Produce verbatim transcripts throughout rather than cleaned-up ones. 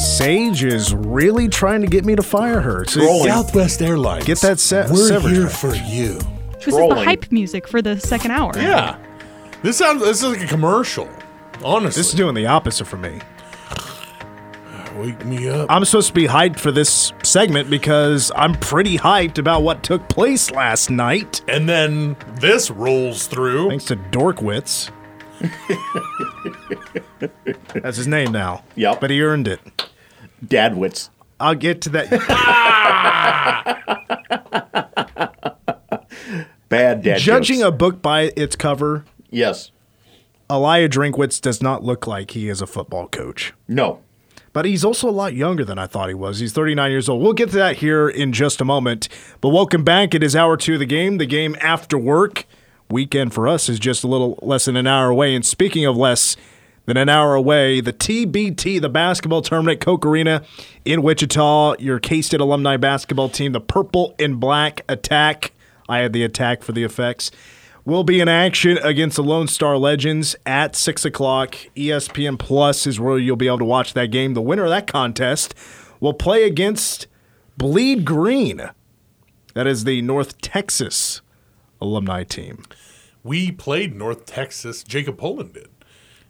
Sage is really trying to get me to fire her. So Southwest Airlines. Get that set. We're here track. For you. This is the hype music for the second hour. Yeah. This sounds. This is like a commercial. Honestly. This is doing the opposite for me. Wake me up. I'm supposed to be hyped for this segment because I'm pretty hyped about what took place last night. And then this rolls through. Thanks to Dorkwitz. That's his name now. Yep. But he earned it. Dadwitz. I'll get to that. Bad dad Judging jokes. A book by its cover, yes, Eliah Drinkwitz does not look like he is a football coach. No. But he's also a lot younger than I thought he was. He's thirty-nine years old. We'll get to that here in just a moment. But welcome back. It is hour two of the game, the game after work. Weekend for us is just a little less than an hour away. And speaking of less than an hour away, the T B T, the basketball tournament at Coke Arena in Wichita, your K-State alumni basketball team, the Purple and Black Attack. I had the attack for the effects. We'll be in action against the Lone Star Legends at six o'clock. E S P N Plus is where you'll be able to watch that game. The winner of that contest will play against Bleed Green. That is the North Texas alumni team. We played North Texas. Jacob Pullen did.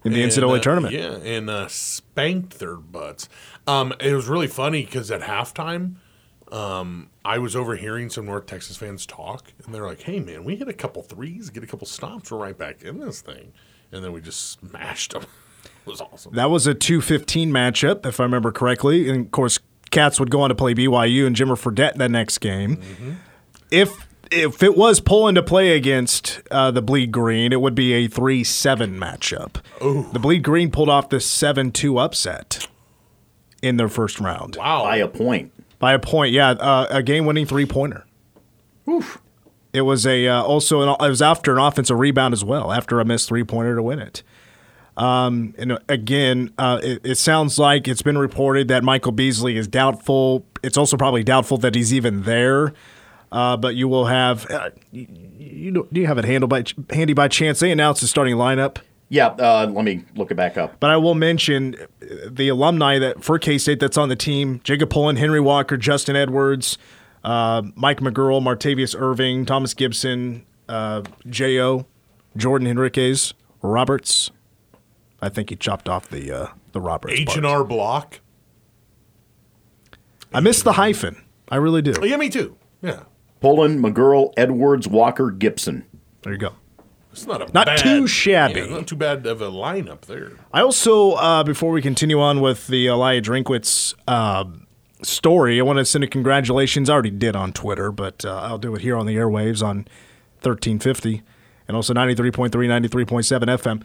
In the and, N C double A uh, tournament. Yeah, and uh, spanked their butts. Um, it was really funny because at halftime, um, I was overhearing some North Texas fans talk, and they're like, hey, man, we hit a couple threes, get a couple stops, we're right back in this thing. And then we just smashed them. It was awesome. That was a two fifteen matchup, if I remember correctly. And, of course, Cats would go on to play B Y U and Jimmer Fredette that next game. Mm-hmm. If If it was Poland to play against uh, the Bleed Green, it would be a three seven matchup. Ooh. The Bleed Green pulled off the seven two upset in their first round. Wow. By a point. By a point, yeah. Uh, a game-winning three-pointer. Oof. It was a uh, also an, it was after an offensive rebound as well, after a missed three-pointer to win it. Um, and again, uh, it, it sounds like it's been reported that Michael Beasley is doubtful. It's also probably doubtful that he's even there. Uh, but you will have uh, – you, you know, do you have it handled by, handy by chance? They announced the starting lineup. Yeah, uh, let me look it back up. But I will mention the alumni that for K-State that's on the team, Jacob Pullen, Henry Walker, Justin Edwards, uh, Mike McGuirl, Martavius Irving, Thomas Gibson, uh, J O, Jordan Henriquez, Roberts. I think he chopped off the, uh, the Roberts H and R part. Block. I miss the hyphen. I really do. Oh, yeah, me too. Yeah. Pullen, McGuirl, Edwards, Walker, Gibson. There you go. It's not a not bad, too shabby. Yeah, not too bad of a lineup there. I also, uh, before we continue on with the Eliah Drinkwitz uh, story, I want to send a congratulations. I already did on Twitter, but uh, I'll do it here on the airwaves on thirteen fifty and also ninety-three point three, ninety-three point seven F M.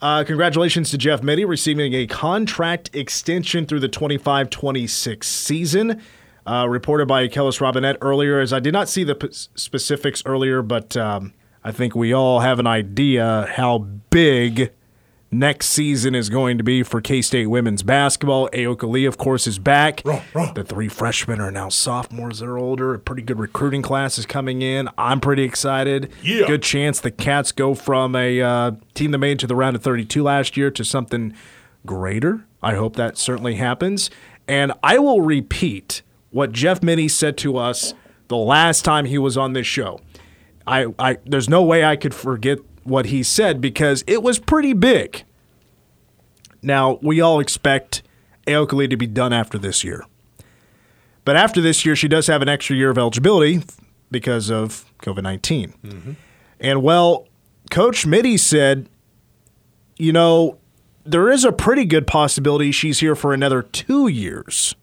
Uh, congratulations to Jeff Mittie receiving a contract extension through the twenty-five twenty-six season. Uh, reported by Kellis Robinette earlier, as I did not see the p- specifics earlier, but um, I think we all have an idea how big next season is going to be for K-State women's basketball. Ayoka Lee, of course, is back. Ruh, ruh. The three freshmen are now sophomores. They're older. A pretty good recruiting class is coming in. I'm pretty excited. Yeah. Good chance the Cats go from a uh, team that made to the round of thirty-two last year to something greater. I hope that certainly happens. And I will repeat what Jeff Mittie said to us the last time he was on this show. I, I there's no way I could forget what he said because it was pretty big. Now, we all expect Ayoka Lee to be done after this year. But after this year, she does have an extra year of eligibility because of COVID nineteen. Mm-hmm. And, well, Coach Mittie said, you know, there is a pretty good possibility she's here for another two years.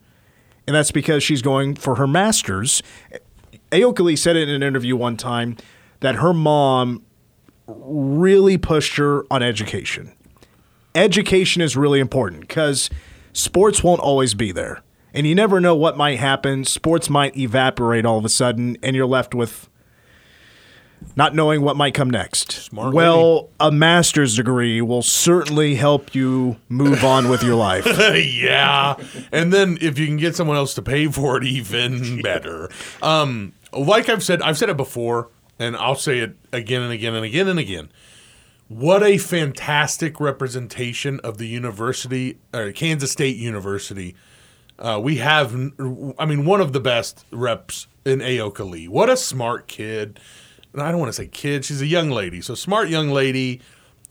And that's because she's going for her master's. Ayoka Lee said it in an interview one time that her mom really pushed her on education. Education is really important because sports won't always be there. And you never know what might happen. Sports might evaporate all of a sudden, and you're left with not knowing what might come next. Smart well, lady. A master's degree will certainly help you move on with your life. Yeah. And then if you can get someone else to pay for it, even better. Um, like I've said, I've said it before, and I'll say it again and again and again and again. What a fantastic representation of the university, or Kansas State University. Uh, we have, I mean, one of the best reps in Ayoka Lee. What a smart kid. And I don't want to say kid. She's a young lady. So smart young lady,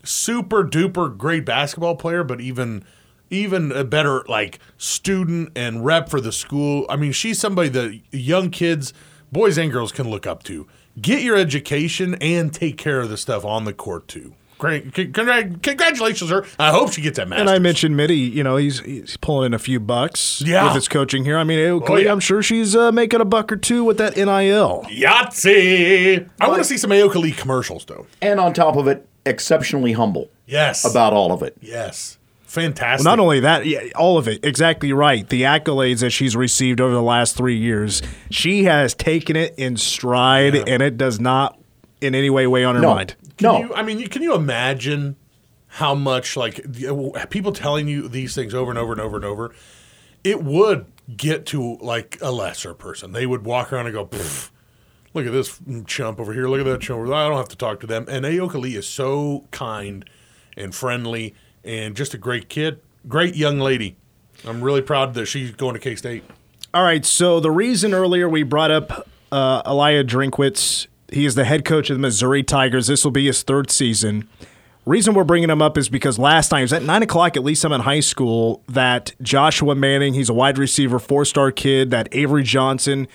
super duper great basketball player, but even even a better like student and rep for the school. I mean, she's somebody that young kids, boys and girls, can look up to. Get your education and take care of the stuff on the court, too. Congratulations, sir. I hope she gets that master's. And I mentioned Mittie, you know, he's he's pulling in a few bucks yeah. with his coaching here. I mean, oh, Ayoka, yeah. I'm sure she's uh, making a buck or two with that N I L. Yahtzee! I want to see some Ayoka Lee commercials, though. And on top of it, exceptionally humble. Yes. About all of it. Yes. Fantastic. Well, not only that, yeah, all of it. Exactly right. The accolades that she's received over the last three years, she has taken it in stride, yeah. and it does not in any way weigh on her no. mind. Can no. You, I mean, can you imagine how much, like, people telling you these things over and over and over and over? It would get to, like, a lesser person. They would walk around and go, pfft, look at this chump over here. Look at that chump over there. I don't have to talk to them. And Ayoka Lee is so kind and friendly and just a great kid. Great young lady. I'm really proud that she's going to K-State. All right, so the reason earlier we brought up uh, Eliah Drinkwitz. He is the head coach of the Missouri Tigers. This will be his third season. Reason we're bringing him up is because last night, it was at nine o'clock at Lee Summit High School, that Joshua Manning, he's a wide receiver, four-star kid, that Avery Johnson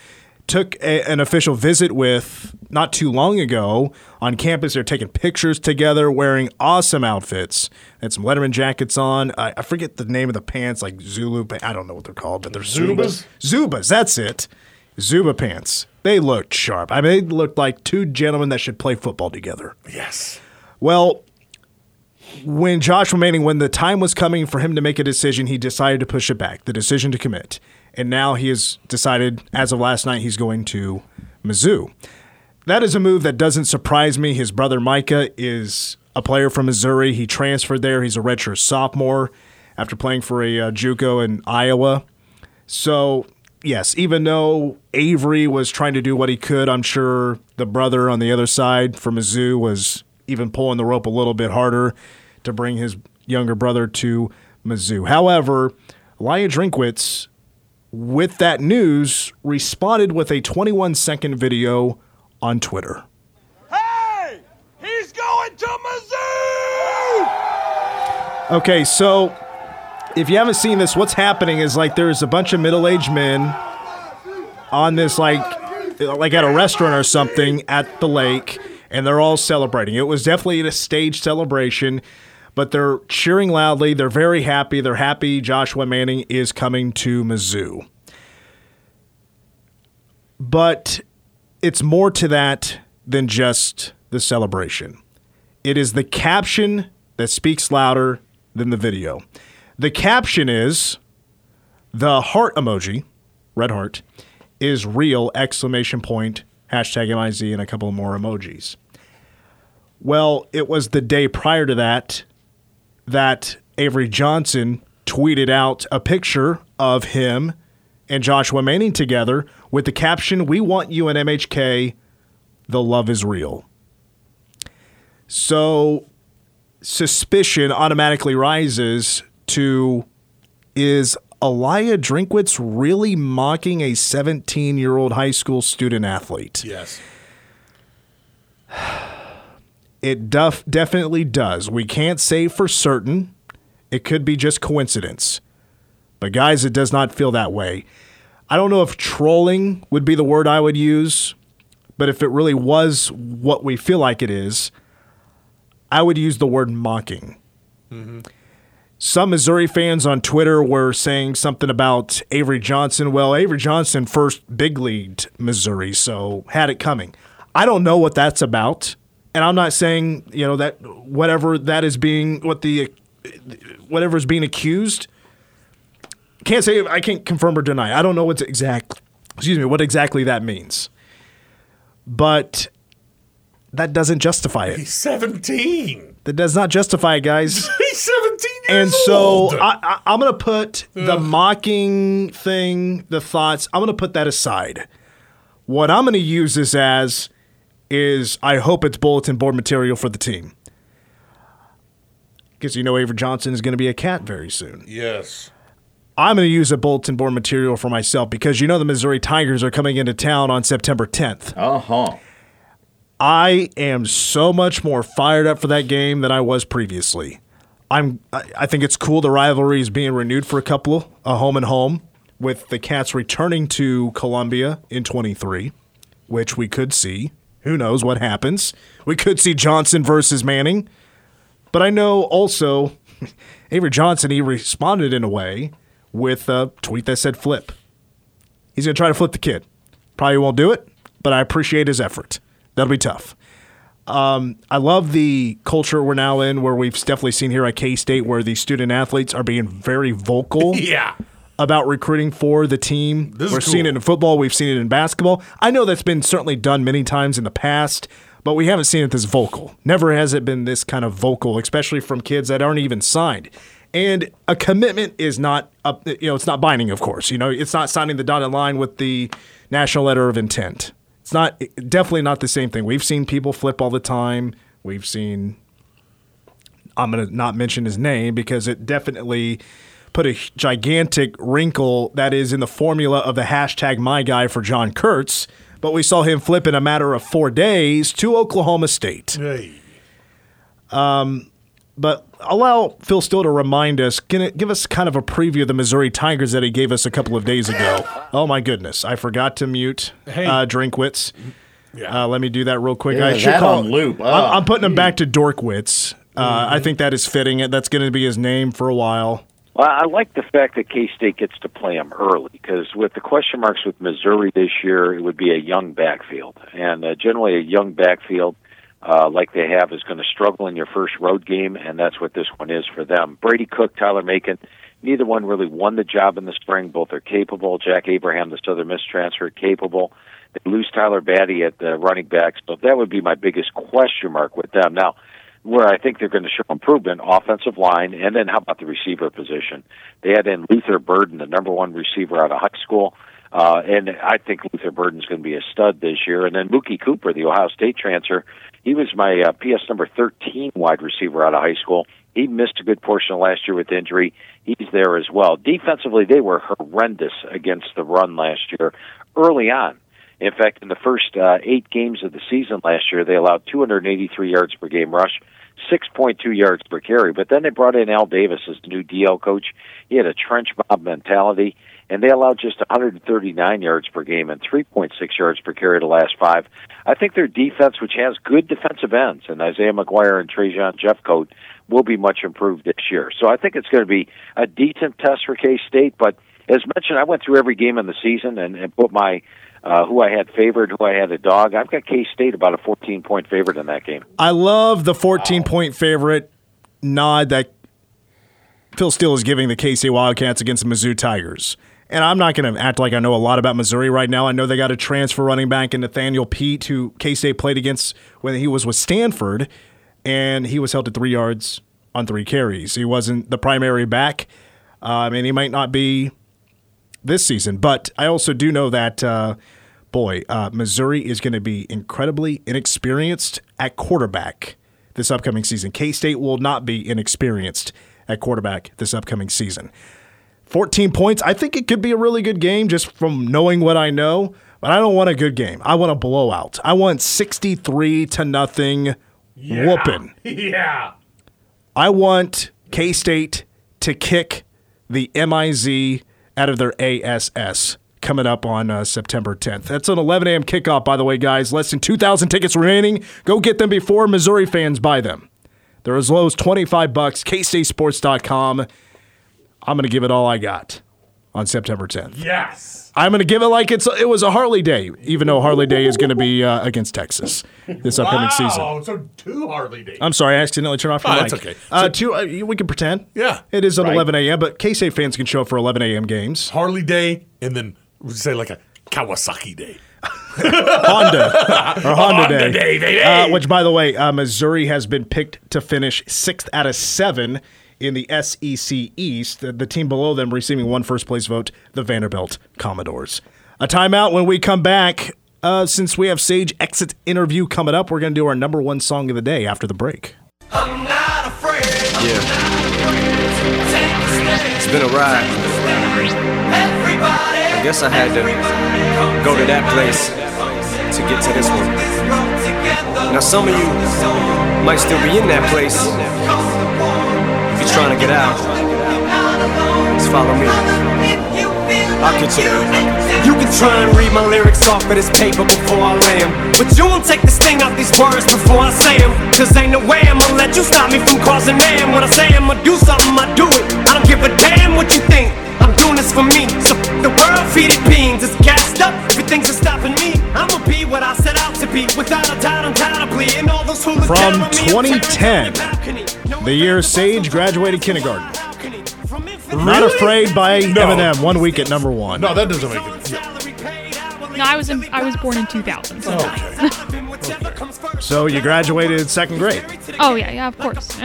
took a, an official visit with not too long ago on campus. They're taking pictures together, wearing awesome outfits. They had some Letterman jackets on. I, I forget the name of the pants, like Zulu. I don't know what they're called, but they're Zubas. Zubas, that's it. Zuba pants. They looked sharp. I mean, they looked like two gentlemen that should play football together. Yes. Well, when Joshua Manning, when the time was coming for him to make a decision, he decided to push it back, the decision to commit. And now he has decided, as of last night, he's going to Mizzou. That is a move that doesn't surprise me. His brother Micah is a player from Missouri. He transferred there. He's a redshirt sophomore after playing for a uh, JUCO in Iowa. So... yes, even though Avery was trying to do what he could, I'm sure the brother on the other side from Mizzou was even pulling the rope a little bit harder to bring his younger brother to Mizzou. However, Eliah Drinkwitz, with that news, responded with a twenty-one second video on Twitter. Hey! He's going to Mizzou! Okay, so... if you haven't seen this, what's happening is, like, there's a bunch of middle-aged men on this, like, like at a restaurant or something at the lake, and they're all celebrating. It was definitely a staged celebration, but they're cheering loudly. They're very happy. They're happy Joshua Manning is coming to Mizzou. But it's more to that than just the celebration. It is the caption that speaks louder than the video. The caption is, the heart emoji, red heart, is real, exclamation point, hashtag M I Z, and a couple more emojis. Well, it was the day prior to that that Avery Johnson tweeted out a picture of him and Joshua Manning together with the caption, we want you in M H K, the love is real. So suspicion automatically rises to, is Eliah Drinkwitz really mocking a seventeen-year-old high school student athlete? Yes. It def- definitely does. We can't say for certain. It could be just coincidence. But, guys, it does not feel that way. I don't know if trolling would be the word I would use, but if it really was what we feel like it is, I would use the word mocking. Mm-hmm. Some Missouri fans on Twitter were saying something about Avery Johnson. Well, Avery Johnson first big-leagued Missouri, so had it coming. I don't know what that's about, and I'm not saying, you know, that whatever that is being, what the, whatever is being accused, can't say, I can't confirm or deny. I don't know what's exact, excuse me, what exactly that means. But that doesn't justify it. He's seventeen. That does not justify it, guys. He's seventeen years and so old. I, I, I'm going to put Ugh. the mocking thing, the thoughts, I'm going to put that aside. What I'm going to use this as is I hope it's bulletin board material for the team. Because you know Avery Johnson is going to be a cat very soon. Yes. I'm going to use a bulletin board material for myself because you know the Missouri Tigers are coming into town on September tenth. Uh-huh. I am so much more fired up for that game than I was previously. I'm, I think it's cool the rivalry is being renewed for a couple, a home and home, with the Cats returning to Columbia in twenty-three, which we could see. Who knows what happens? We could see Johnson versus Manning. But I know also Avery Johnson, he responded in a way with a tweet that said flip. He's going to try to flip the kid. Probably won't do it, but I appreciate his effort. That'll be tough. Um, I love the culture we're now in where we've definitely seen here at K-State where the student athletes are being very vocal yeah. about recruiting for the team. This we're cool. seeing it in football. We've seen it in basketball. I know that's been certainly done many times in the past, but we haven't seen it this vocal. Never has it been this kind of vocal, especially from kids that aren't even signed. And a commitment is not, a, you know, it's not binding, of course. You know, it's not signing the dotted line with the national letter of intent. It's not definitely not the same thing. We've seen people flip all the time. We've seen, I'm going to not mention his name because it definitely put a gigantic wrinkle that is in the formula of the hashtag my guy for John Kurtz. But we saw him flip in a matter of four days to Oklahoma State. Hey. Um, but allow Phil Steele to remind us, can it give us kind of a preview of the Missouri Tigers that he gave us a couple of days ago? Oh, my goodness. I forgot to mute hey. uh, Drinkwitz. Yeah. Uh, let me do that real quick. Yeah, I should call on loop. Oh. I'm, I'm putting him back to Dorkwitz. Uh, mm-hmm. I think that is fitting. That's going to be his name for a while. Well, I like the fact that K-State gets to play them early because with the question marks with Missouri this year, it would be a young backfield. And uh, generally a young backfield uh, like they have is going to struggle in your first road game, and that's what this one is for them. Brady Cook, Tyler Macon, neither one really won the job in the spring. Both are capable. Jack Abraham, the Southern Miss transfer, capable. They lose Tyler Batty at the running back, so that would be my biggest question mark with them. Now, where I think they're going to show improvement, offensive line, and then how about the receiver position? They had in Luther Burden, the number one receiver out of high school, uh, and I think Luther Burden's going to be a stud this year. And then Mookie Cooper, the Ohio State transfer, he was my uh, P S number thirteen wide receiver out of high school. He missed a good portion of last year with injury. He's there as well. Defensively, they were horrendous against the run last year early on. In fact, in the first uh, eight games of the season last year, they allowed two hundred eighty-three yards per game rush, six point two yards per carry. But then they brought in Al Davis as the new D L coach. He had a trench mob mentality, and they allowed just one hundred thirty-nine yards per game and three point six yards per carry the last five. I think their defense, which has good defensive ends, and Isaiah McGuire and Trajan Jeffcoat, will be much improved this year. So I think it's going to be a decent test for K-State. But as mentioned, I went through every game in the season and, and put my – Uh, who I had favored, who I had a dog. I've got K-State about a fourteen-point favorite in that game. I love the fourteen-point wow. favorite nod that Phil Steele is giving the K-State Wildcats against the Mizzou Tigers. And I'm not going to act like I know a lot about Missouri right now. I know they got a transfer running back in Nathaniel Peet, who K-State played against when he was with Stanford, and he was held to three yards on three carries. He wasn't the primary back, um, and he might not be this season. But I also do know that, uh, boy, uh, Missouri is going to be incredibly inexperienced at quarterback this upcoming season. K-State will not be inexperienced at quarterback this upcoming season. fourteen points. I think it could be a really good game just from knowing what I know. But I don't want a good game. I want a blowout. I want sixty-three to nothing yeah. whooping. Yeah. I want K-State to kick the M I Z out of their A S S coming up on uh, September tenth. That's an eleven a.m. kickoff, by the way, guys. Less than two thousand tickets remaining. Go get them before Missouri fans buy them. They're as low as twenty-five bucks. K State Sports dot com. I'm going to give it all I got on September tenth. Yes. I'm going to give it like it's it was a Harley Day, even though Harley Day is going to be uh, against Texas this upcoming wow, season. Wow, so two Harley Days. I'm sorry, I accidentally turned off your oh, mic. That's okay. Uh, so, two, uh, we can pretend. Yeah. It is at right. eleven a.m., but K-State fans can show up for eleven a.m. games. Harley Day, and then we say like a Kawasaki Day. Honda. Or Honda, Honda Day. Day. Uh, which, by the way, uh, Missouri has been picked to finish sixth out of seven in the S E C East. The, the team below them receiving one first place vote, the Vanderbilt Commodores. A timeout. When we come back, uh, since we have Sage Exit interview coming up, we're going to do our number one song of the day after the break. I'm not afraid. I'm yeah. Not afraid. It's been a ride. Everybody, I guess I had to go to that place to get to this one. Now some of you might still be in that place. If you're trying to get out, just follow me. I'll get you there. You can try and read my lyrics off of this paper before I lay them, but you won't take this thing out these words before I say them. Cause ain't no way I'ma let you stop me from causing harm. When I say I'ma do something, I do it. I don't give a damn what you think. I'm doing this for me. So the world feed it beans. It's gassed up. Everything's stopping me. I'ma be what I set out to be. Without a doubt, undoubtedly. And all those who look down on me. From twenty ten, the year Sage graduated kindergarten. Really? Not Afraid by no. Eminem, one week at number one. No, that doesn't make it. Yeah. No, I was in, I was born in two thousand. So, okay. Okay. So you graduated second grade? Oh, yeah, yeah, of course.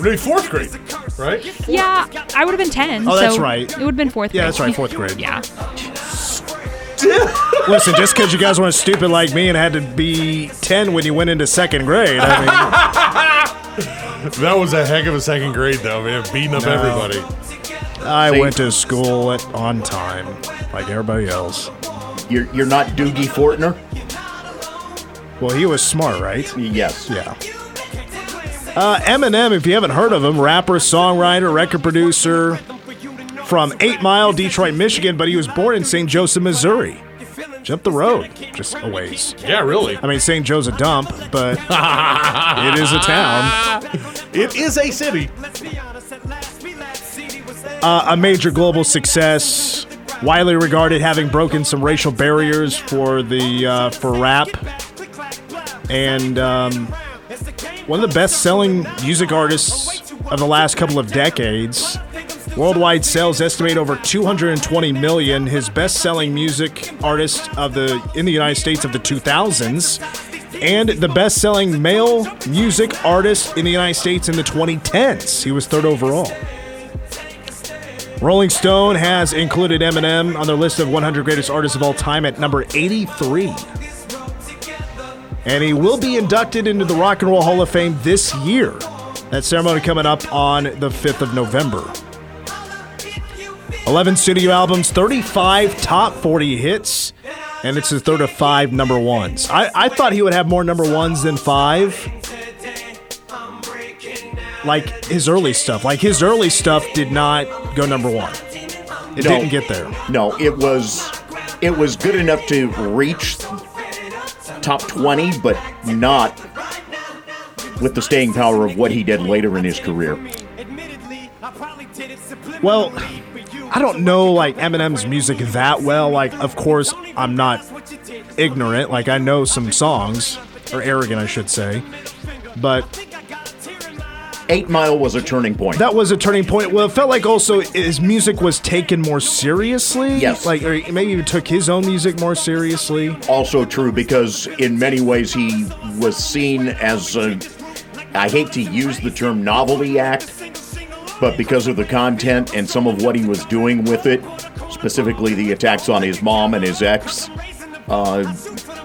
Maybe fourth grade, right? Yeah, I would have been ten. Oh, that's so right. It would have been fourth grade. Yeah, that's right, fourth grade. Yeah. Listen, just because you guys weren't stupid like me and had to be ten when you went into second grade, I mean... That was a heck of a second grade, though, man. Beating up no. everybody. I Same. went to school at, on time, like everybody else. You're you're not Doogie Fortner? Well, he was smart, right? Yes. Yeah. Uh, Eminem, if you haven't heard of him, rapper, songwriter, record producer from eight mile, Detroit, Michigan, but he was born in Saint Joseph, Missouri. Up the road, just a ways. Yeah, really. I mean, Saint Joe's a dump, but it is a town. It is a city. Uh, a major global success, widely regarded having broken some racial barriers for the uh, for rap, and um, one of the best-selling music artists of the last couple of decades. Worldwide sales estimate over two hundred twenty million. His best-selling music artist of the in the United States of the two thousands, and the best-selling male music artist in the United States in the twenty tens. He was third overall. Rolling Stone has included Eminem on their list of one hundred greatest artists of all time at number eighty-three. And he will be inducted into the Rock and Roll Hall of Fame this year. That ceremony coming up on the fifth of November. eleven studio albums, thirty-five top forty hits, and it's his third of five number ones. I, I thought he would have more number ones than five. Like his early stuff. Like his early stuff did not go number one. It no, didn't get there. No, it was it was good enough to reach top twenty, but not with the staying power of what he did later in his career. Well, I don't know, like, Eminem's music that well. Like, of course, I'm not ignorant. Like, I know some songs, or arrogant, I should say. But... Eight Mile was a turning point. That was a turning point. Well, it felt like also his music was taken more seriously. Yes. Like, or maybe even took his own music more seriously. Also true, because in many ways he was seen as a... I hate to use the term novelty act, but because of the content and some of what he was doing with it, specifically the attacks on his mom and his ex, uh,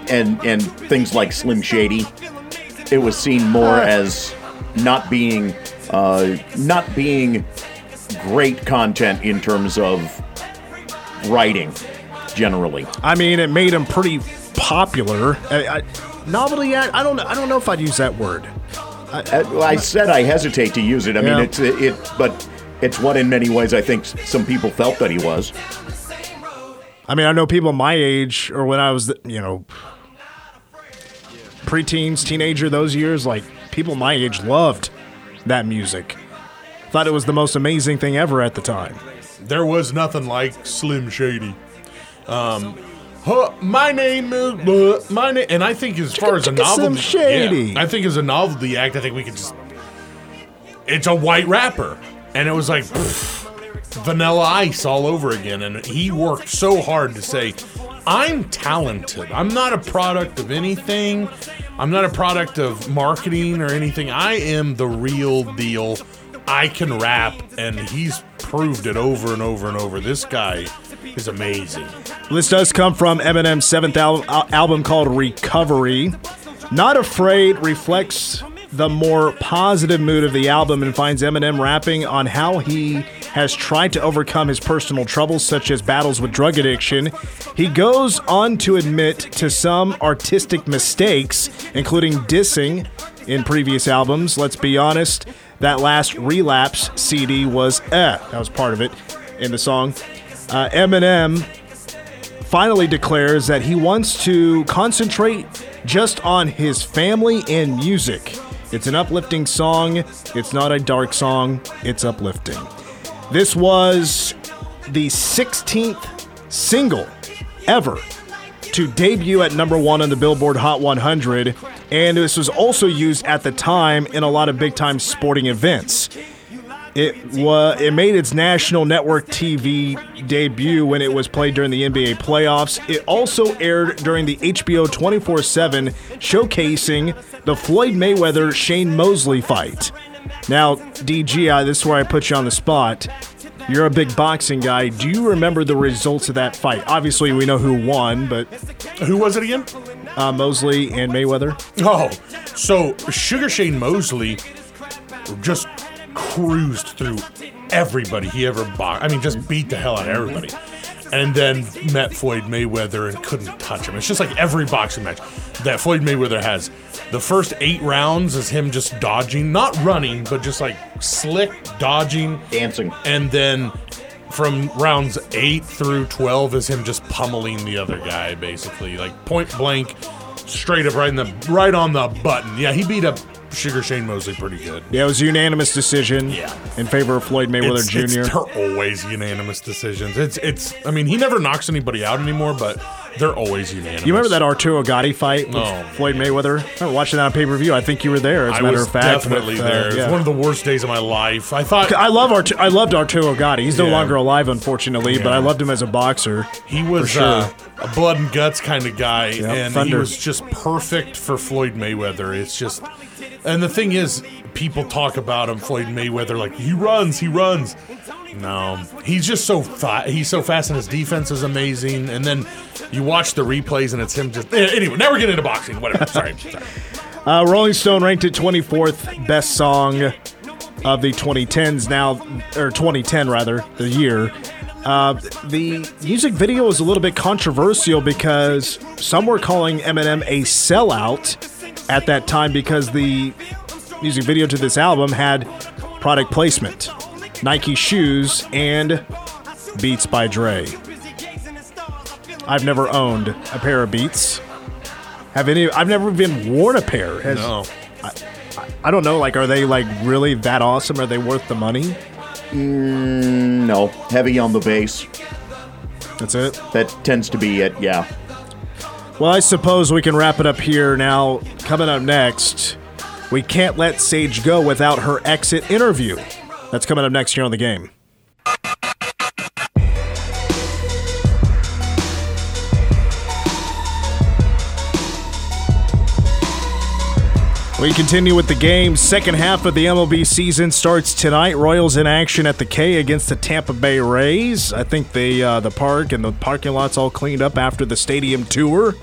and and things like Slim Shady, it was seen more as not being uh, not being great content in terms of writing, generally. I mean, it made him pretty popular. I, I, novelty act? I don't. I don't know if I'd use that word. I, I said I hesitate to use it. I yeah. mean, it's it, it, but it's what in many ways I think some people felt that he was. I mean, I know people my age or when I was, you know, preteens, teenager, those years, like people my age loved that music. Thought it was the most amazing thing ever at the time. There was nothing like Slim Shady. Um... Huh, my name is my name, and I think as far as a novelty, Shady. Yeah, I think as a novelty act, I think we could just—it's a white rapper, and it was like pff, Vanilla Ice all over again. And he worked so hard to say, I'm talented. I'm not a product of anything. I'm not a product of marketing or anything. I am the real deal. I can rap, and he's proved it over and over and over. This guy is amazing. This does come from Eminem's seventh al- album called Recovery. Not Afraid reflects the more positive mood of the album and finds Eminem rapping on how he has tried to overcome his personal troubles, such as battles with drug addiction. He goes on to admit to some artistic mistakes, including dissing in previous albums. Let's be honest, that last Relapse C D was eh. That was part of it in the song. Uh, Eminem finally declares that he wants to concentrate just on his family and music. It's an uplifting song. It's not a dark song. It's uplifting. This was the sixteenth single ever to debut at number one on the Billboard Hot one hundred, and this was also used at the time in a lot of big-time sporting events. It was it made its national network T V debut when it was played during the N B A playoffs. It also aired during the H B O twenty-four seven showcasing the Floyd Mayweather Shane Mosley fight. Now, D G I, this is where I put you on the spot. You're a big boxing guy. Do you remember the results of that fight? Obviously, we know who won, but... Who was it again? Uh, Mosley and Mayweather. Oh, so Sugar Shane Mosley just cruised through everybody he ever boxed. I mean, just beat the hell out of everybody. And then met Floyd Mayweather and couldn't touch him. It's just like every boxing match that Floyd Mayweather has. The first eight rounds is him just dodging, not running, but just like slick dodging. Dancing. And then from rounds eight through twelve is him just pummeling the other guy, basically. Like point blank, straight up right in the right on the button. Yeah, he beat up Sugar Shane Mosley pretty good. Yeah, it was a unanimous decision yeah. in favor of Floyd Mayweather it's, Junior It's, they're always unanimous decisions. It's, it's. I mean, he never knocks anybody out anymore, but they're always unanimous. You remember that Arturo Gatti fight with oh, Floyd man. Mayweather? I remember watching that on pay-per-view. I think you were there, as a I matter of fact. I was definitely with, there. Uh, yeah. It was one of the worst days of my life. I thought... I love Artu- I loved Arturo Gatti. He's no yeah. longer alive, unfortunately, yeah. but I loved him as a boxer. He was sure. uh, a blood and guts kind of guy, yep, and thunder. He was just perfect for Floyd Mayweather. It's just... And the thing is, people talk about him, Floyd Mayweather, like, he runs, he runs. No, he's just so fa- he's so fast, and his defense is amazing. And then you watch the replays, and it's him just... Anyway, now we're getting into boxing. Whatever, sorry. sorry. Uh, Rolling Stone ranked it twenty-fourth best song of the twenty tens now, or twenty ten, rather, the year. Uh, the music video is a little bit controversial because some were calling Eminem a sellout at that time because the music video to this album had product placement, Nike shoes, and Beats by Dre. I've never owned a pair of Beats. Have any? I've never even worn a pair. Has, no. I, I don't know. Like, are they like really that awesome? Are they worth the money? Mm, no. Heavy on the bass. That's it? That tends to be it, yeah. Well, I suppose we can wrap it up here now. Coming up next, we can't let Sage go without her exit interview. That's coming up next here on The Game. We continue with the game. Second half of the M L B season starts tonight. Royals in action at the K against the Tampa Bay Rays. I think the uh, the park and the parking lot's all cleaned up after the stadium tour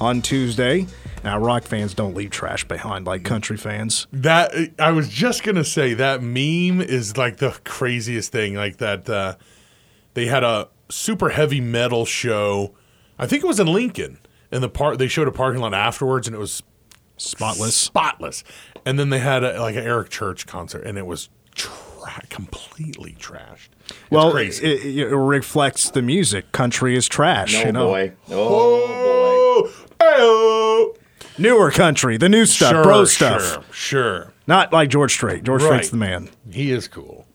on Tuesday. Now, rock fans don't leave trash behind like country fans. That I was just gonna say that meme is like the craziest thing. Like that, uh, they had a super heavy metal show. I think it was in Lincoln, and the park they showed a parking lot afterwards, and it was. Spotless. Spotless. And then they had a, like an Eric Church concert, and it was tra- completely trashed. It's well, crazy. It, it reflects the music. Country is trash. No, you know? boy. Oh, oh, boy. Ayo. Newer country, the new stuff, sure, bro stuff. Sure, sure. Not like George Strait. George right. Strait's the man. He is cool.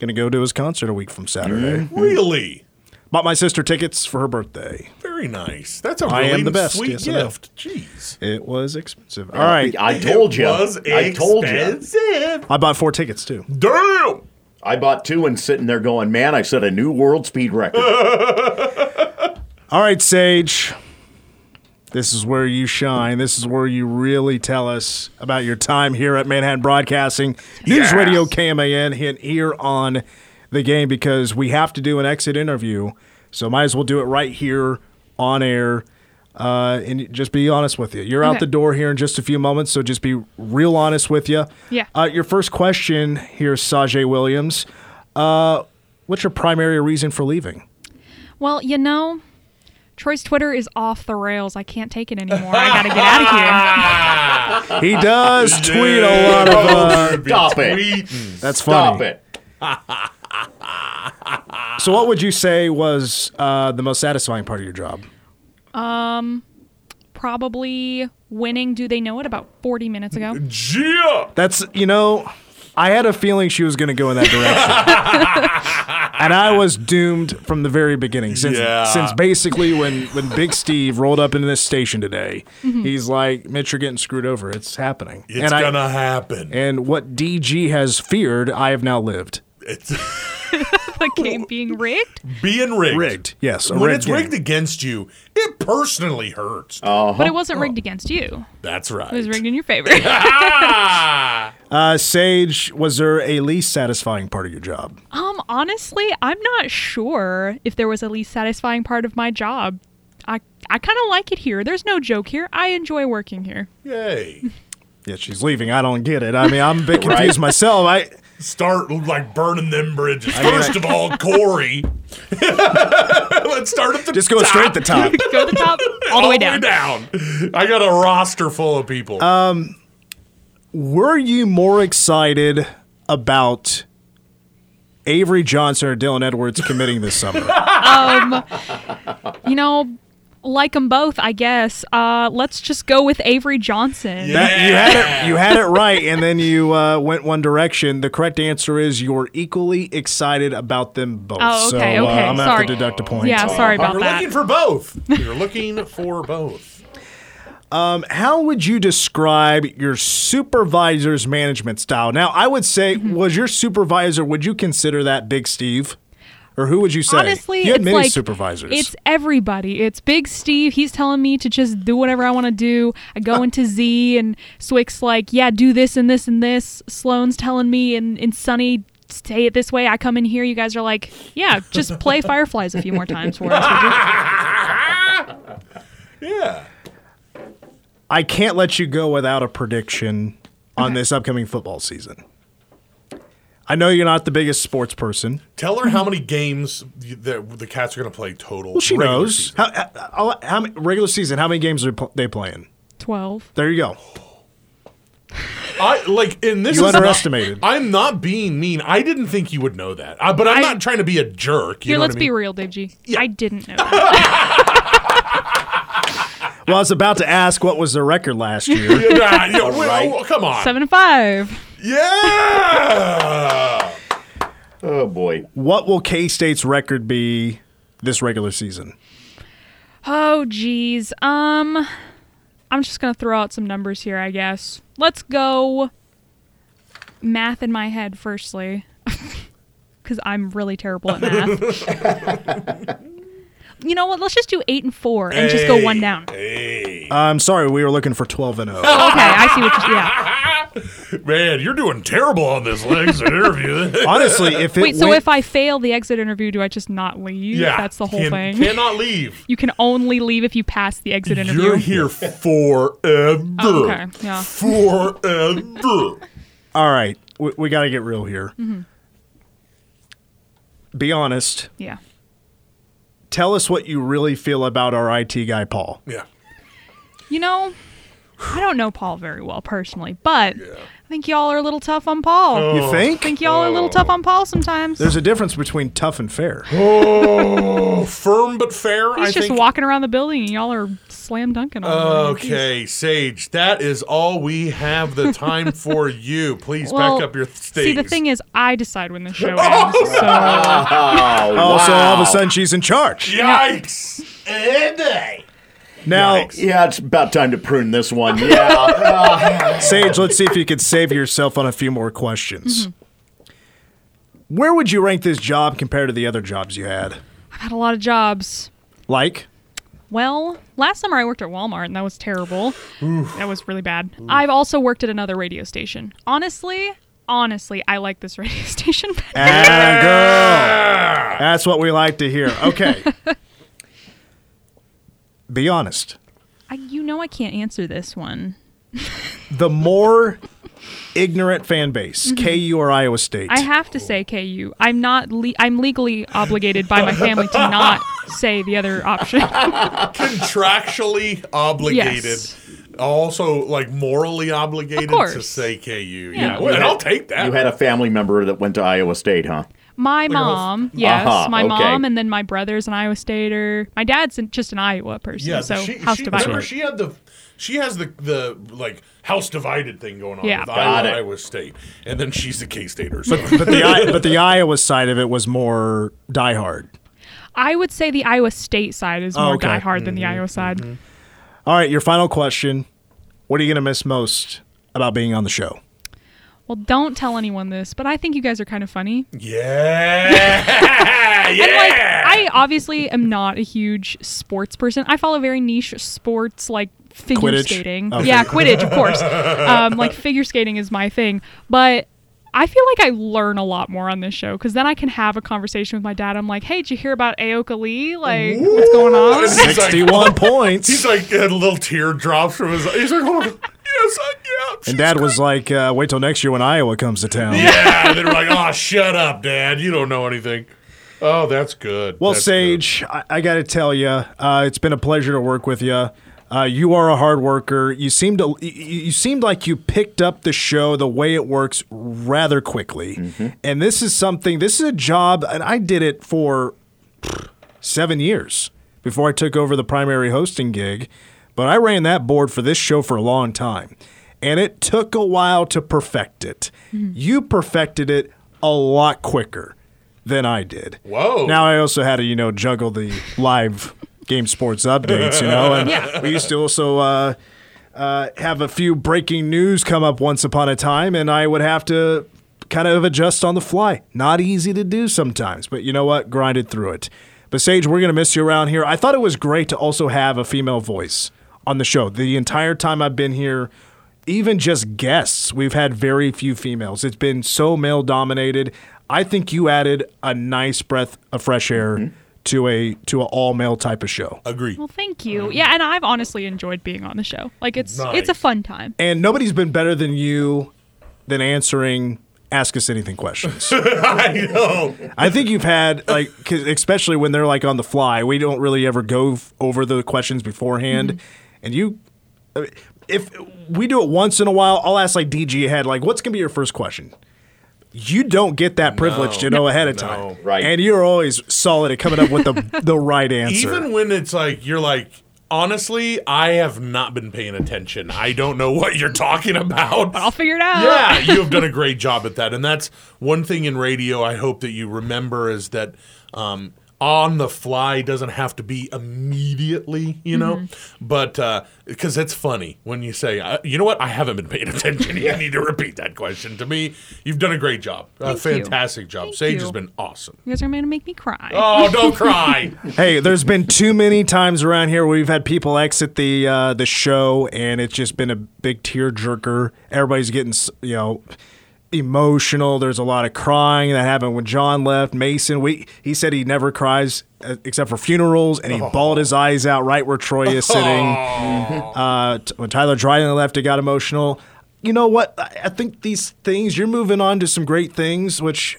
Going to go to his concert a week from Saturday. Mm-hmm. Really? Bought my sister tickets for her birthday. Very nice. That's a really I am the best. Sweet yes, gift. Jeez. It was expensive. All right. I told you. It was expensive. I told you. I bought four tickets, too. Damn! I bought two and sitting there going, man, I set a new world speed record. All right, Sage. This is where you shine. This is where you really tell us about your time here at Manhattan Broadcasting, News yes. Radio K M A N, hit here on the game because we have to do an exit interview. So might as well do it right here on air. Uh, and just be honest with you. You're okay. out the door here in just a few moments, so just be real honest with you. Yeah. Uh, your first question here, Sajay Williams. Uh, what's your primary reason for leaving? Well, you know, Troy's Twitter is off the rails. I can't take it anymore. I got to get out of here. He does tweet a lot of uh, Stop it. That's funny. Stop it. So what would you say was uh, the most satisfying part of your job? Um, probably winning Do They Know It about forty minutes ago. Yeah. That's, you know, I had a feeling she was going to go in that direction. And I was doomed from the very beginning. Since yeah. since basically when, when Big Steve rolled up into this station today, mm-hmm. he's like, Mitch, you're getting screwed over. It's happening. It's going to happen. And what D G has feared, I have now lived. It's... The game being rigged? Being rigged. Rigged, yes. When rigged it's rigged game. Against you, it personally hurts. Uh-huh. But it wasn't rigged against you. That's right. It was rigged in your favor. uh, Sage, was there a least satisfying part of your job? Um, honestly, I'm not sure if there was a least satisfying part of my job. I, I kind of like it here. There's no joke here. I enjoy working here. Yay. Yeah, she's leaving. I don't get it. I mean, I'm a bit confused right? myself. I... Start, like, burning them bridges. I mean, First I... of all, Corey. Let's start at the Just top. Just go straight to the top. Go to the top, all, all the way down. down. I got a roster full of people. Um, were you more excited about Avery Johnson or Dylan Edwards committing this summer? um, you know... Like them both, I guess. Uh, let's just go with Avery Johnson. Yeah. That, you had it. You had it right, and then you uh, went one direction. The correct answer is you're equally excited about them both. Oh, okay, so, okay. Uh, I'm gonna have to deduct a point. Yeah, sorry about that. You're looking for both. You're looking for both. Um, how would you describe your supervisor's management style? Now, I would say, mm-hmm. was your supervisor? Would you consider that Big Steve? Or who would you say? Honestly, you had many like, supervisors. It's everybody. It's Big Steve. He's telling me to just do whatever I want to do. I go into Z and Swick's like, yeah, do this and this and this. Sloan's telling me and, and Sonny, stay it this way. I come in here. You guys are like, yeah, just play Fireflies a few more times for us. Yeah. I can't let you go without a prediction on okay. this upcoming football season. I know you're not the biggest sports person. Tell her how many games the, the Cats are going to play total. Well, she knows. How, how, how, how, regular season, how many games are they playing? twelve. There you go. I like, and this you is underestimated. Not, I'm not being mean. I didn't think you would know that, I, but I'm I, not trying to be a jerk. You here, know let's what I mean? Be real, Dave G. Yeah. I didn't know that. Well, I was about to ask what was their record last year. Yeah, yeah, right. Oh, come on. Seven and five. Yeah! Oh, boy. What will K-State's record be this regular season? Oh, geez. Um, I'm just going to throw out some numbers here, I guess. Let's go math in my head, firstly, because I'm really terrible at math. You know what? Let's just do eight and four and hey, just go one down. Hey. Uh, I'm sorry. We were looking for twelve and oh. Oh, okay. I see what you... Yeah. Man, you're doing terrible on this exit interview. Honestly, if it Wait, went... so if I fail the exit interview, do I just not leave? Yeah. That's the whole can, thing. You cannot leave. You can only leave if you pass the exit interview. You're here forever. Oh, okay. Yeah. Forever. All right. We, we got to get real here. Mm-hmm. Be honest. Yeah. Tell us what you really feel about our I T guy, Paul. Yeah. You know... I don't know Paul very well personally, but yeah. I think y'all are a little tough on Paul. Oh. You think? I think y'all oh. are a little tough on Paul sometimes. There's a difference between tough and fair. Oh, firm but fair, He's I just think. Just walking around the building and y'all are slam dunking on him. Okay, Sage, that is all we have the time for you. Please well, back up your things. See, the thing is, I decide when the show ends. Oh, so. Oh, wow. Also, all of a sudden, she's in charge. Yikes. Yikes. Now, Yikes. yeah, it's about time to prune this one. Yeah, uh, Sage, let's see if you could save yourself on a few more questions. Mm-hmm. Where would you rank this job compared to the other jobs you had? I've had a lot of jobs. Like? Well, last summer I worked at Walmart, and that was terrible. Oof. That was really bad. Oof. I've also worked at another radio station. Honestly, honestly, I like this radio station better. And girl, that's what we like to hear. Okay. Be honest. I, you know I can't answer this one. The more ignorant fan base, mm-hmm. K U or Iowa State? I have to say K U. I'm not. Le- I'm legally obligated by my family to not say the other option. Contractually obligated. Yes. Also, like, morally obligated to say K U. Yeah, yeah. Well, and I'll take that. You had a family member that went to Iowa State, huh? My like mom, f- yes, uh-huh, my okay. mom, and then my brother's an Iowa Stater. My dad's just an Iowa person, yeah, so she, house she, divided. Remember, she had the, she has the the like house divided thing going on yeah. with Iowa, Iowa State, and then she's the K-Stater. So. But, but the but the Iowa side of it was more diehard. I would say the Iowa State side is more oh, okay. diehard mm-hmm. than the Iowa side. Mm-hmm. All right, your final question: what are you going to miss most about being on the show? Well, don't tell anyone this, but I think you guys are kind of funny. Yeah. And, yeah. like, I obviously am not a huge sports person. I follow very niche sports, like figure Quidditch. skating. Okay. Yeah, Quidditch, of course. Um, like, figure skating is my thing. But I feel like I learn a lot more on this show, because then I can have a conversation with my dad. I'm like, hey, did you hear about Ayoka Lee? Like, ooh, what's going on? sixty-one like, points. He's like, had little teardrops from his eyes. He's like, hold on. Yes, I, yeah, and Dad great. was like, uh, wait till next year when Iowa comes to town. Yeah, and they were like, oh, shut up, Dad. You don't know anything. Oh, that's good. Well, that's Sage, good. I, I got to tell you, uh, it's been a pleasure to work with you. Uh, you are a hard worker. You seemed to, you, you seemed like you picked up the show, the way it works, rather quickly. Mm-hmm. And this is something, this is a job, and I did it for seven years before I took over the primary hosting gig. But I ran that board for this show for a long time, and it took a while to perfect it. Mm-hmm. You perfected it a lot quicker than I did. Whoa. Now I also had to, you know, juggle the live Game Sports updates, you know, and yeah. we used to also uh, uh, have a few breaking news come up once upon a time, and I would have to kind of adjust on the fly. Not easy to do sometimes, but you know what? Grinded through it. But Sage, we're going to miss you around here. I thought it was great to also have a female voice on the show. The entire time I've been here, even just guests, we've had very few females. It's been so male-dominated. I think you added a nice breath of fresh air mm-hmm. to a to an all-male type of show. Agreed. Well, thank you. Yeah, and I've honestly enjoyed being on the show. Like, it's nice. It's a fun time. And nobody's been better than you than answering Ask Us Anything questions. I know. I think you've had, like, cause especially when they're, like, on the fly, we don't really ever go f- over the questions beforehand. Mm-hmm. And you, if we do it once in a while, I'll ask like D G ahead, like, what's going to be your first question? You don't get that privilege no, to know ahead of no, time. Right. And you're always solid at coming up with the the right answer. Even when it's like, you're like, honestly, I have not been paying attention. I don't know what you're talking about. I'll figure it out. Yeah, you have done a great job at that. And that's one thing in radio I hope that you remember is that um, – on the fly doesn't have to be immediately, you know, mm-hmm. but because uh, it's funny when you say, uh, you know what, I haven't been paying attention. You need to repeat that question to me. You've done a great job. A fantastic you. job. Thank Sage you. has been awesome. You guys are going to make me cry. Oh, don't cry. Hey, there's been too many times around here where we've had people exit the uh, the show, and it's just been a big tearjerker. Everybody's getting, you know, emotional. There's a lot of crying that happened when John left. Mason, we he said he never cries uh, except for funerals, and he oh. bawled his eyes out right where Troy is sitting. Oh. Uh, t- when Tyler Dryden left, it got emotional. You know what? I, I think these things, you're moving on to some great things, which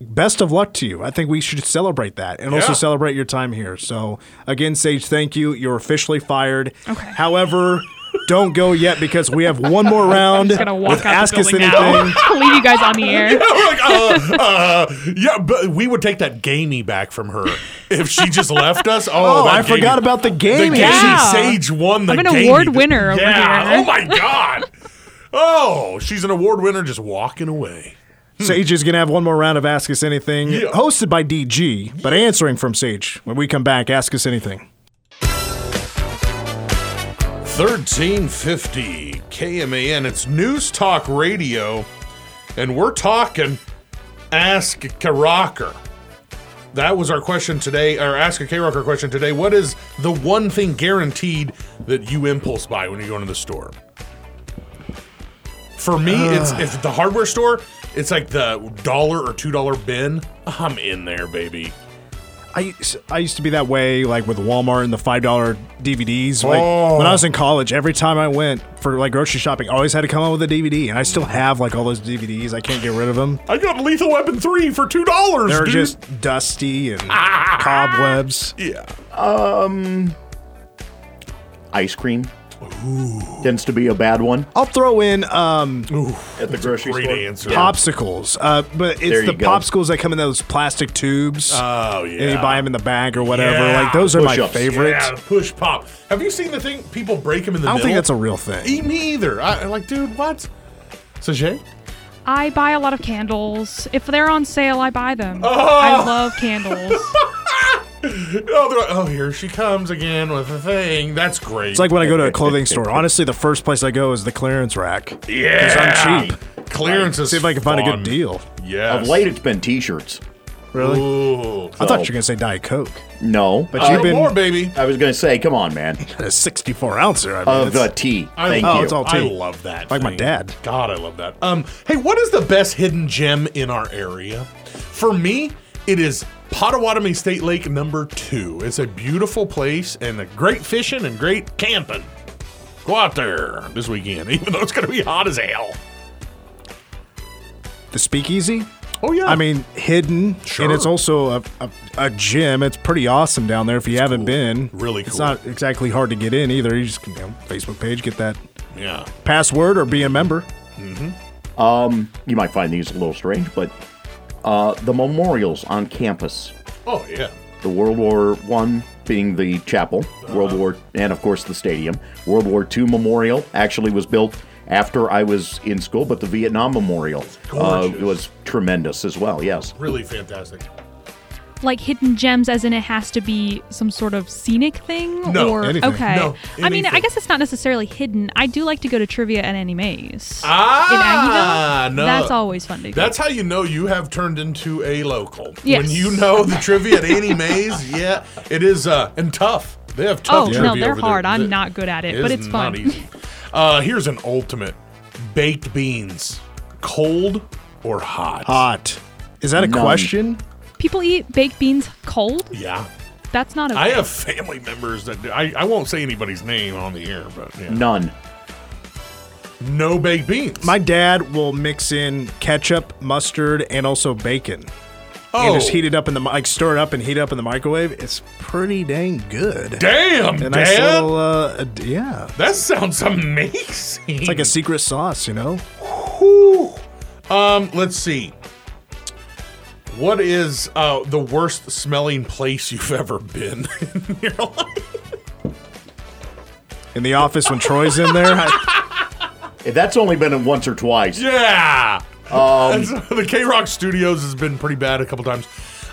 best of luck to you. I think we should celebrate that and yeah. also celebrate your time here. So, again, Sage, thank you. You're officially fired. Okay. However, don't go yet because we have one more round. I'm just gonna walk out the building now. Leave you guys on the air. Yeah, like, uh, uh, yeah, but we would take that gamey back from her if she just left us. Oh, oh I gamey. forgot about the gamey. The yeah. Sage won the I'm an gamey. award winner over yeah. here. Oh, my God. Oh, she's an award winner just walking away. Sage is going to have one more round of Ask Us Anything, yeah. hosted by D G, but answering from Sage. When we come back, Ask Us Anything. thirteen fifty K M A N. It's News Talk Radio, and we're talking Ask Rocker. that was our question today, or Ask a K-Rocker question today. What is the one thing guaranteed that you impulse buy when you go into the store? For me, uh. it's if the hardware store, it's like the dollar or two dollar bin. I'm in there, baby. I, I used to be that way, like with Walmart and the five dollar D V Ds. Like oh. When I was in college, every time I went for like grocery shopping, I always had to come out with a D V D, and I still have like all those D V Ds. I can't get rid of them. I got Lethal Weapon three for two dollars. They're dude. just dusty and ah. cobwebs. Yeah. Um, ice cream. Ooh. Tends to be a bad one. I'll throw in um, Ooh, at the grocery store answer. popsicles, uh, but it's the go. popsicles that come in those plastic tubes. Oh yeah, and you buy them in the bag or whatever. Yeah. Like those are push my ups. favorite. Yeah, push pop. Have you seen the thing people break them in the? I don't middle? think that's a real thing. Eat me either. I, like, dude, what? Sajay? I buy a lot of candles. If they're on sale, I buy them. Oh. I love candles. Oh, they're like, oh, here she comes again with a thing. That's great. It's like when I go to a clothing store. Honestly, the first place I go is the clearance rack. Yeah. Because I'm cheap. Clearance is See if I can fun. find a good deal. Yes. Of late, it's been t-shirts. Really? Ooh. I so, thought you were going to say Diet Coke. No. But uh, you've been... more, baby. I was going to say, come on, man. A sixty-four ouncer. I mean, of the tea. I, Thank oh, you. It's all tea. I love that. Like thing. my dad. God, I love that. Um, Hey, what is the best hidden gem in our area? For me, it is... Pottawatomie State Lake number two. It's a beautiful place and a great fishing and great camping. Go out there this weekend, even though it's going to be hot as hell. The Speakeasy? Oh, yeah. I mean, hidden. Sure. And it's also a, a, a gym. It's pretty awesome down there if you it's haven't cool. been. Really cool. It's not exactly hard to get in either. You just can, you know, Facebook page, get that yeah. password or be a member. Mm-hmm. Um, you might find these a little strange, but... Uh, the memorials on campus. Oh, yeah. The World War One being the chapel, uh-huh. World War, and of course the stadium. World War Two Memorial actually was built after I was in school, but the Vietnam Memorial uh, was tremendous as well, yes. Really fantastic. Like hidden gems, as in it has to be some sort of scenic thing? No, or, anything. Okay. No, anything. I mean, I guess it's not necessarily hidden. I do like to go to trivia at Annie Mays. Ah, in Aggieville, no. That's always fun to go. That's how you know you have turned into a local. Yes. When you know the trivia at Annie Mays, yeah, it is, uh, and tough. They have tough oh, trivia no, they're over hard. There. I'm not good at it, it but it's fun. Not easy. Uh, here's an ultimate. Baked beans, cold or hot? Hot. Is that a None. question? People eat baked beans cold? Yeah. That's not okay. I have family members that do. I, I won't say anybody's name on the air, but yeah. None. No baked beans. My dad will mix in ketchup, mustard, and also bacon. Oh. And just heat it up in the, like, stir it up and heat it up in the microwave. It's pretty dang good. Damn, and Dad. Nice little, uh, yeah. That sounds amazing. It's like a secret sauce, you know? Whew. Um, let's see. What is uh, the worst smelling place you've ever been in your life? In the office when Troy's in there? I... That's only been once or twice. Yeah. Um, so the K-Rock Studios has been pretty bad a couple times.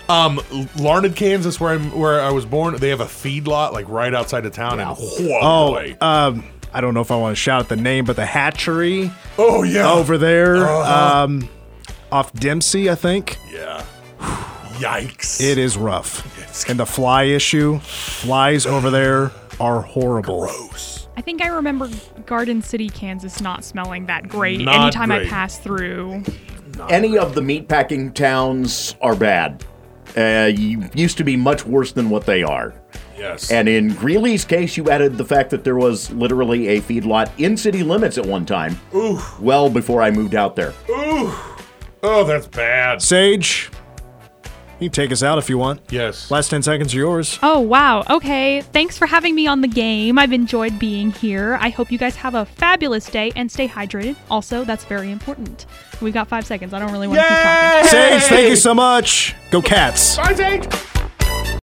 Um, Larned, Kansas, where, I'm, where I was born, they have a feedlot like right outside of town. Yeah. And oh, um, I don't know if I want to shout out the name, but the hatchery. Oh, yeah. Over there. Uh-huh. Um, off Dempsey, I think. Yeah. Yikes. It is rough. It's and the fly issue, flies over there are horrible. Gross. I think I remember Garden City, Kansas not smelling that great not anytime great. I pass through. Not Any great. of the meatpacking towns are bad. Uh, you used to be much worse than what they are. Yes. And in Greeley's case, you added the fact that there was literally a feedlot in city limits at one time. Oof. Well before I moved out there. Oof. Oh, that's bad. Sage. You can take us out if you want. Yes. Last ten seconds are yours. Oh, wow. Okay. Thanks for having me on the game. I've enjoyed being here. I hope you guys have a fabulous day and stay hydrated. Also, that's very important. We've got five seconds. I don't really want Yay! to keep talking. Sage, thank you so much. Go Cats. Bye, Sage.